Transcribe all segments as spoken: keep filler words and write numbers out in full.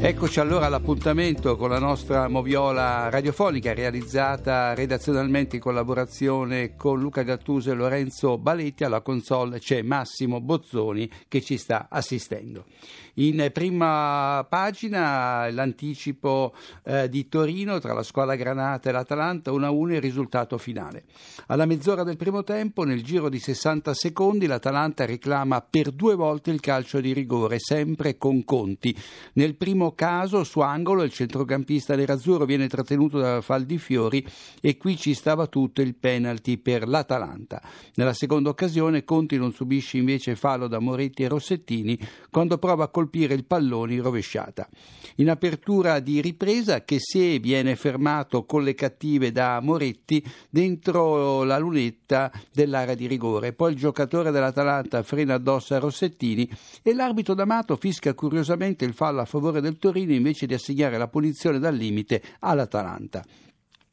Eccoci allora all'appuntamento con la nostra moviola radiofonica realizzata redazionalmente in collaborazione con Luca Gattuso e Lorenzo Baletti. Alla console c'è Massimo Bozzoni che ci sta assistendo. In prima pagina l'anticipo eh, di Torino tra la squadra granata e l'Atalanta, uno a uno il risultato finale. Alla mezz'ora del primo tempo, nel giro di sessanta secondi, l'Atalanta reclama per due volte il calcio di rigore, sempre con Conti. Nel primo caso su angolo il centrocampista nerazzurro viene trattenuto da Faldifiori e qui ci stava tutto il penalty per l'Atalanta. Nella seconda occasione Conti non subisce invece fallo da Moretti e Rossettini quando prova a colpire il pallone in rovesciata. In apertura di ripresa Kessié viene fermato con le cattive da Moretti dentro la lunetta dell'area di rigore, poi il giocatore dell'Atalanta frena addosso a Rossettini e l'arbitro D'Amato fischia curiosamente il fallo a favore del Torino invece di assegnare la punizione dal limite all'Atalanta.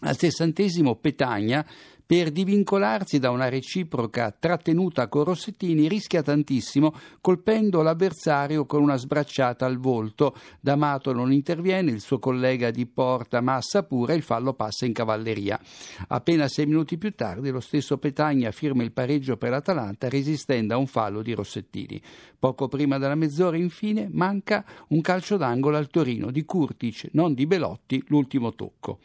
Al sessantesimo Petagna, per divincolarsi da una reciproca trattenuta con Rossettini, rischia tantissimo colpendo l'avversario con una sbracciata al volto. D'Amato non interviene, il suo collega di porta Massa pure, il fallo passa in cavalleria. Appena sei minuti più tardi lo stesso Petagna firma il pareggio per l'Atalanta resistendo a un fallo di Rossettini. Poco prima della mezz'ora infine manca un calcio d'angolo al Torino di Kurtic, non di Belotti, l'ultimo tocco.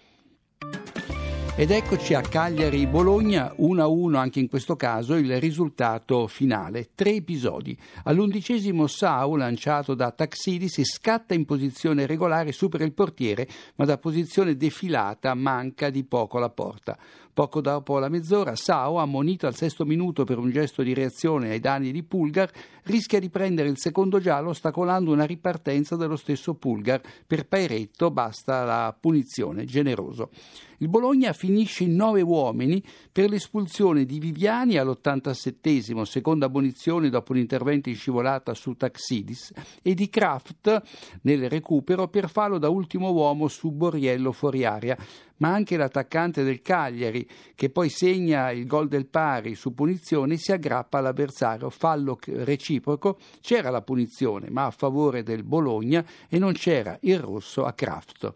Ed eccoci a Cagliari-Bologna, uno a uno anche in questo caso il risultato finale, tre episodi. All'undicesimo Sau, lanciato da Taxidis, scatta in posizione regolare, supera il portiere, ma da posizione defilata manca di poco la porta. Poco dopo la mezz'ora Sau, ammonito al sesto minuto per un gesto di reazione ai danni di Pulgar, rischia di prendere il secondo giallo ostacolando una ripartenza dello stesso Pulgar. Per Pairetto basta la punizione, generoso. Il Bologna finisce in nove uomini per l'espulsione di Viviani all'ottantasettesimo, seconda ammonizione dopo un intervento in scivolata su Taxidis, e di Kraft nel recupero per fallo da ultimo uomo su Borriello fuori area. Ma anche l'attaccante del Cagliari, che poi segna il gol del pari su punizione, si aggrappa all'avversario, fallo reciproco. C'era la punizione ma a favore del Bologna e non c'era il rosso a Kraft.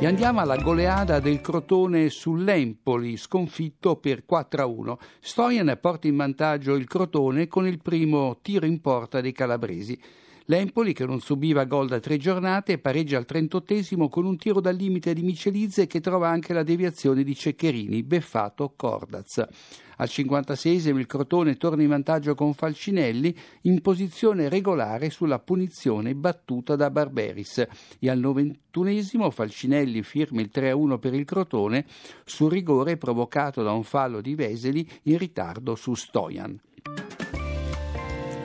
E andiamo alla goleada del Crotone sull'Empoli, sconfitto per quattro a uno. Stojan porta in vantaggio il Crotone con il primo tiro in porta dei calabresi. L'Empoli, che non subiva gol da tre giornate, pareggia al trentottesimo con un tiro dal limite di Michelizze che trova anche la deviazione di Ceccherini, beffato Cordaz. Al cinquantaseiesimo il Crotone torna in vantaggio con Falcinelli in posizione regolare sulla punizione battuta da Barberis, e al novantunesimo Falcinelli firma il tre a uno per il Crotone su rigore provocato da un fallo di Veseli in ritardo su Stojan.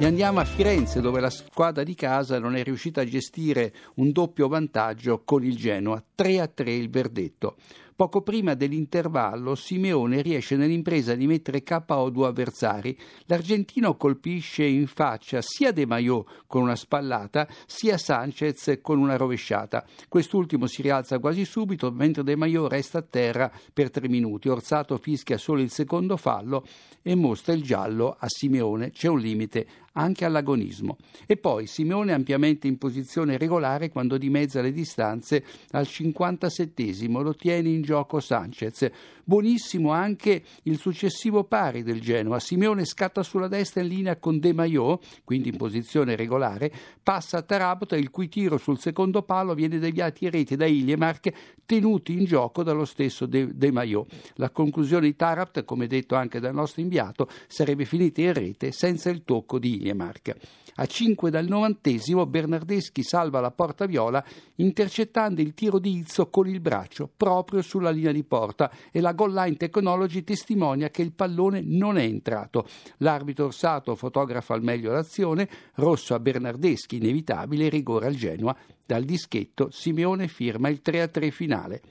E andiamo a Firenze, dove la squadra di casa non è riuscita a gestire un doppio vantaggio con il Genoa, tre a tre il verdetto. Poco prima dell'intervallo Simeone riesce nell'impresa di mettere K O due avversari. L'argentino colpisce in faccia sia De Maio con una spallata sia Sanchez con una rovesciata. Quest'ultimo si rialza quasi subito mentre De Maio resta a terra per tre minuti. Orsato fischia solo il secondo fallo e mostra il giallo a Simeone. C'è un limite anche all'agonismo. E poi Simeone ampiamente in posizione regolare quando dimezza le distanze al cinquantasettesimo lo tiene in gioco Sanchez. Buonissimo anche il successivo pari del Genoa. Simeone scatta sulla destra in linea con De Maio, quindi in posizione regolare, passa a Tarabota il cui tiro sul secondo palo viene deviato in rete da Iliemark, tenuti in gioco dallo stesso De, De Maio. La conclusione di Tarabota, come detto anche dal nostro inviato, sarebbe finita in rete senza il tocco di Iliemark. Marca. A cinque dal novantesimo Bernardeschi salva la porta viola intercettando il tiro di Izzo con il braccio proprio sulla linea di porta, e la goal line technology testimonia che il pallone non è entrato. L'arbitro Orsato fotografa al meglio l'azione, rosso a Bernardeschi inevitabile, rigore al Genoa. Dal dischetto Simeone firma il tre a tre finale.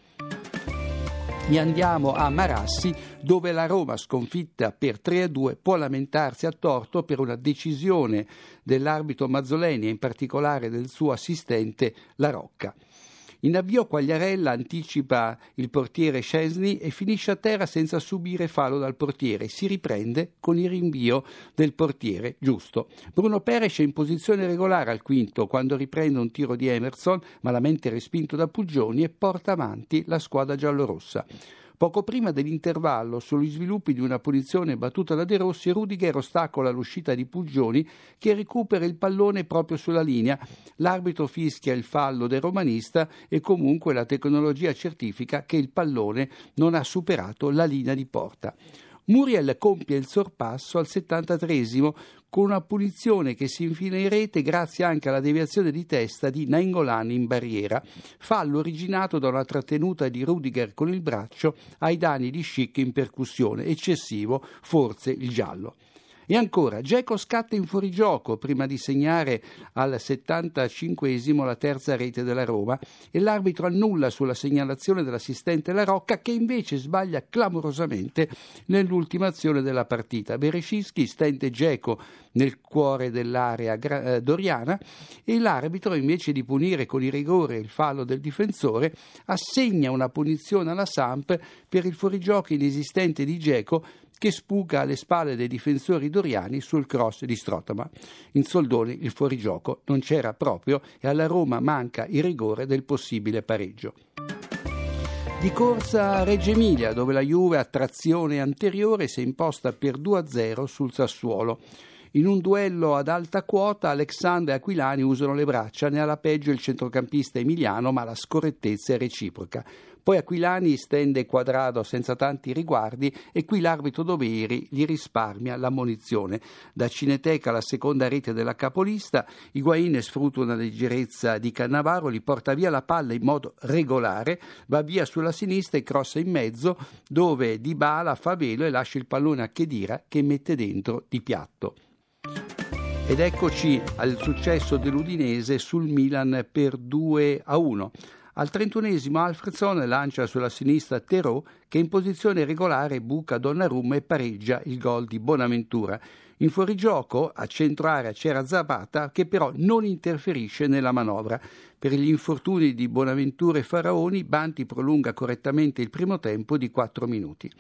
E andiamo a Marassi, dove la Roma, sconfitta per tre a due, può lamentarsi a torto per una decisione dell'arbitro Mazzoleni e in particolare del suo assistente La Rocca. In avvio Quagliarella anticipa il portiere Szczęsny e finisce a terra senza subire fallo dal portiere. Si riprende con il rinvio del portiere Giusto. Bruno Peres è in posizione regolare al quinto quando riprende un tiro di Emerson, malamente respinto da Puggioni, e porta avanti la squadra giallorossa. Poco prima dell'intervallo, sugli sviluppi di una punizione battuta da De Rossi, Rudiger ostacola l'uscita di Puggioni, che recupera il pallone proprio sulla linea. L'arbitro fischia il fallo del romanista e comunque la tecnologia certifica che il pallone non ha superato la linea di porta. Muriel compie il sorpasso al settantatreesimo con una punizione che si infila in rete grazie anche alla deviazione di testa di Nainggolan in barriera, fallo originato da una trattenuta di Rudiger con il braccio ai danni di Schick in percussione, eccessivo forse il giallo. E ancora, Dzeko scatta in fuorigioco prima di segnare al settantacinquesimo la terza rete della Roma e l'arbitro annulla sulla segnalazione dell'assistente La Rocca, che invece sbaglia clamorosamente nell'ultima azione della partita. Berescinski stende Dzeko nel cuore dell'area eh, doriana e l'arbitro, invece di punire con il rigore il fallo del difensore, assegna una punizione alla Samp per il fuorigioco inesistente di Dzeko, che spuga alle spalle dei difensori doriani sul cross di Strotama. In soldoni il fuorigioco non c'era proprio e alla Roma manca il rigore del possibile pareggio. Di corsa a Reggio Emilia, dove la Juve a trazione anteriore si è imposta per due a zero sul Sassuolo. In un duello ad alta quota Alexandre e Aquilani usano le braccia, ne ha la peggio il centrocampista emiliano, ma la scorrettezza è reciproca. Poi Aquilani stende Quadrado senza tanti riguardi e qui l'arbitro Doveri gli risparmia l'ammonizione. Da Cineteca alla seconda rete della capolista, Higuain sfrutta una leggerezza di Cannavaro, gli porta via la palla in modo regolare, va via sulla sinistra e crossa in mezzo dove Dybala fa velo e lascia il pallone a Khedira, che mette dentro di piatto. Ed eccoci al successo dell'Udinese sul Milan per due a uno. Al trentunesimo Alfredson lancia sulla sinistra Terò, che in posizione regolare buca Donnarumma e pareggia il gol di Bonaventura. In fuorigioco a centro area c'era Zapata, che però non interferisce nella manovra. Per gli infortuni di Bonaventura e Faraoni, Banti prolunga correttamente il primo tempo di quattro minuti.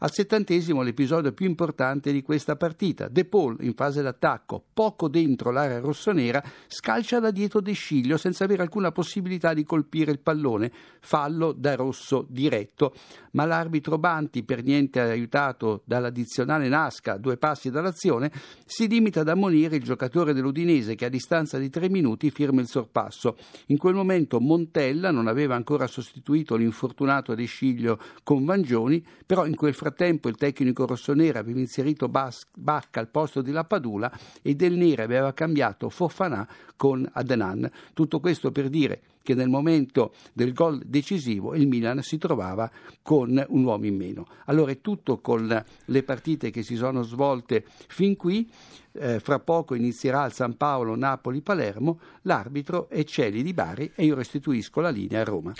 Al settantesimo l'episodio più importante di questa partita. De Paul, in fase d'attacco, poco dentro l'area rossonera, scalcia da dietro De Sciglio senza avere alcuna possibilità di colpire il pallone. Fallo da rosso diretto. Ma l'arbitro Banti, per niente aiutato dall'addizionale Nasca, due passi dall'azione, si limita ad ammonire il giocatore dell'Udinese, che a distanza di tre minuti firma il sorpasso. In quel momento Montella non aveva ancora sostituito l'infortunato De Sciglio con Vangioni, però in quel frattempo tempo il tecnico rossonero aveva inserito Bas- Bacca al posto di Lappadula e Del Nere aveva cambiato Fofana con Adnan. Tutto questo per dire che nel momento del gol decisivo il Milan si trovava con un uomo in meno. Allora è tutto con le partite che si sono svolte fin qui. Eh, fra poco inizierà al San Paolo Napoli-Palermo, l'arbitro è Celi di Bari e io restituisco la linea a Roma.